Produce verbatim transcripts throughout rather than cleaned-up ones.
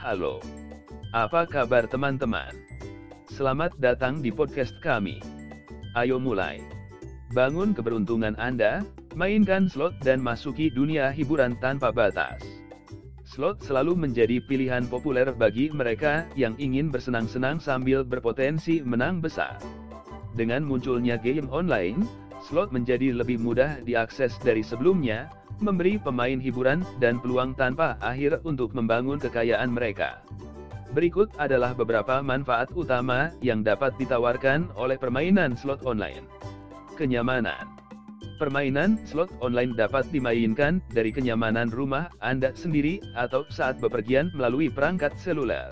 Halo, apa kabar teman-teman? Selamat datang di podcast kami. Ayo mulai. Bangun keberuntungan Anda, mainkan slot dan masuki dunia hiburan tanpa batas. Slot selalu menjadi pilihan populer bagi mereka yang ingin bersenang-senang sambil berpotensi menang besar. Dengan munculnya game online, slot menjadi lebih mudah diakses dari sebelumnya, memberi pemain hiburan dan peluang tanpa akhir untuk membangun kekayaan mereka. Berikut adalah beberapa manfaat utama yang dapat ditawarkan oleh permainan slot online. Kenyamanan. Permainan slot online dapat dimainkan dari kenyamanan rumah Anda sendiri atau saat bepergian melalui perangkat seluler.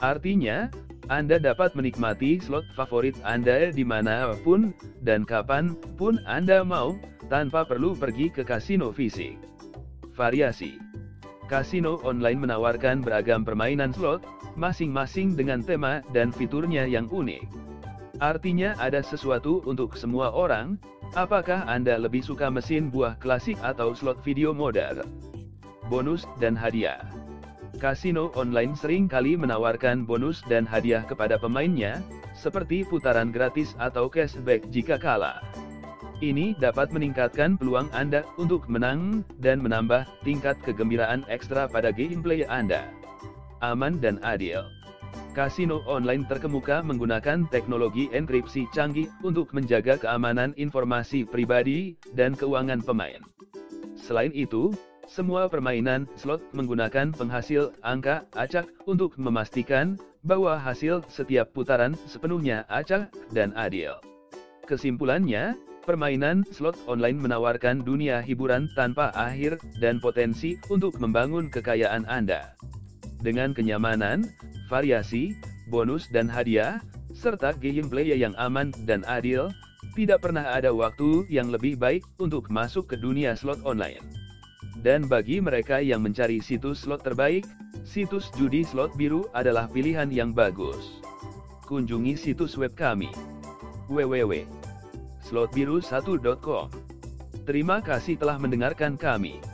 Artinya, Anda dapat menikmati slot favorit Anda dimanapun dan kapanpun Anda mau, tanpa perlu pergi ke kasino fisik. Variasi. Kasino online menawarkan beragam permainan slot, masing-masing dengan tema dan fiturnya yang unik. Artinya ada sesuatu untuk semua orang. Apakah Anda lebih suka mesin buah klasik atau slot video modern? Bonus dan hadiah. Kasino online seringkali menawarkan bonus dan hadiah kepada pemainnya, seperti putaran gratis atau cashback jika kalah. Ini dapat meningkatkan peluang Anda untuk menang, dan menambah tingkat kegembiraan ekstra pada gameplay Anda. Aman dan adil. Kasino online terkemuka menggunakan teknologi enkripsi canggih untuk menjaga keamanan informasi pribadi dan keuangan pemain. Selain itu, semua permainan slot menggunakan penghasil angka acak untuk memastikan bahwa hasil setiap putaran sepenuhnya acak dan adil. Kesimpulannya, permainan slot online menawarkan dunia hiburan tanpa akhir dan potensi untuk membangun kekayaan Anda. Dengan kenyamanan, variasi, bonus dan hadiah, serta gameplay yang aman dan adil, tidak pernah ada waktu yang lebih baik untuk masuk ke dunia slot online. Dan bagi mereka yang mencari situs slot terbaik, situs judi slot biru adalah pilihan yang bagus. Kunjungi situs web kami. w w w titik slotbiru satu titik com. Terima kasih telah mendengarkan kami.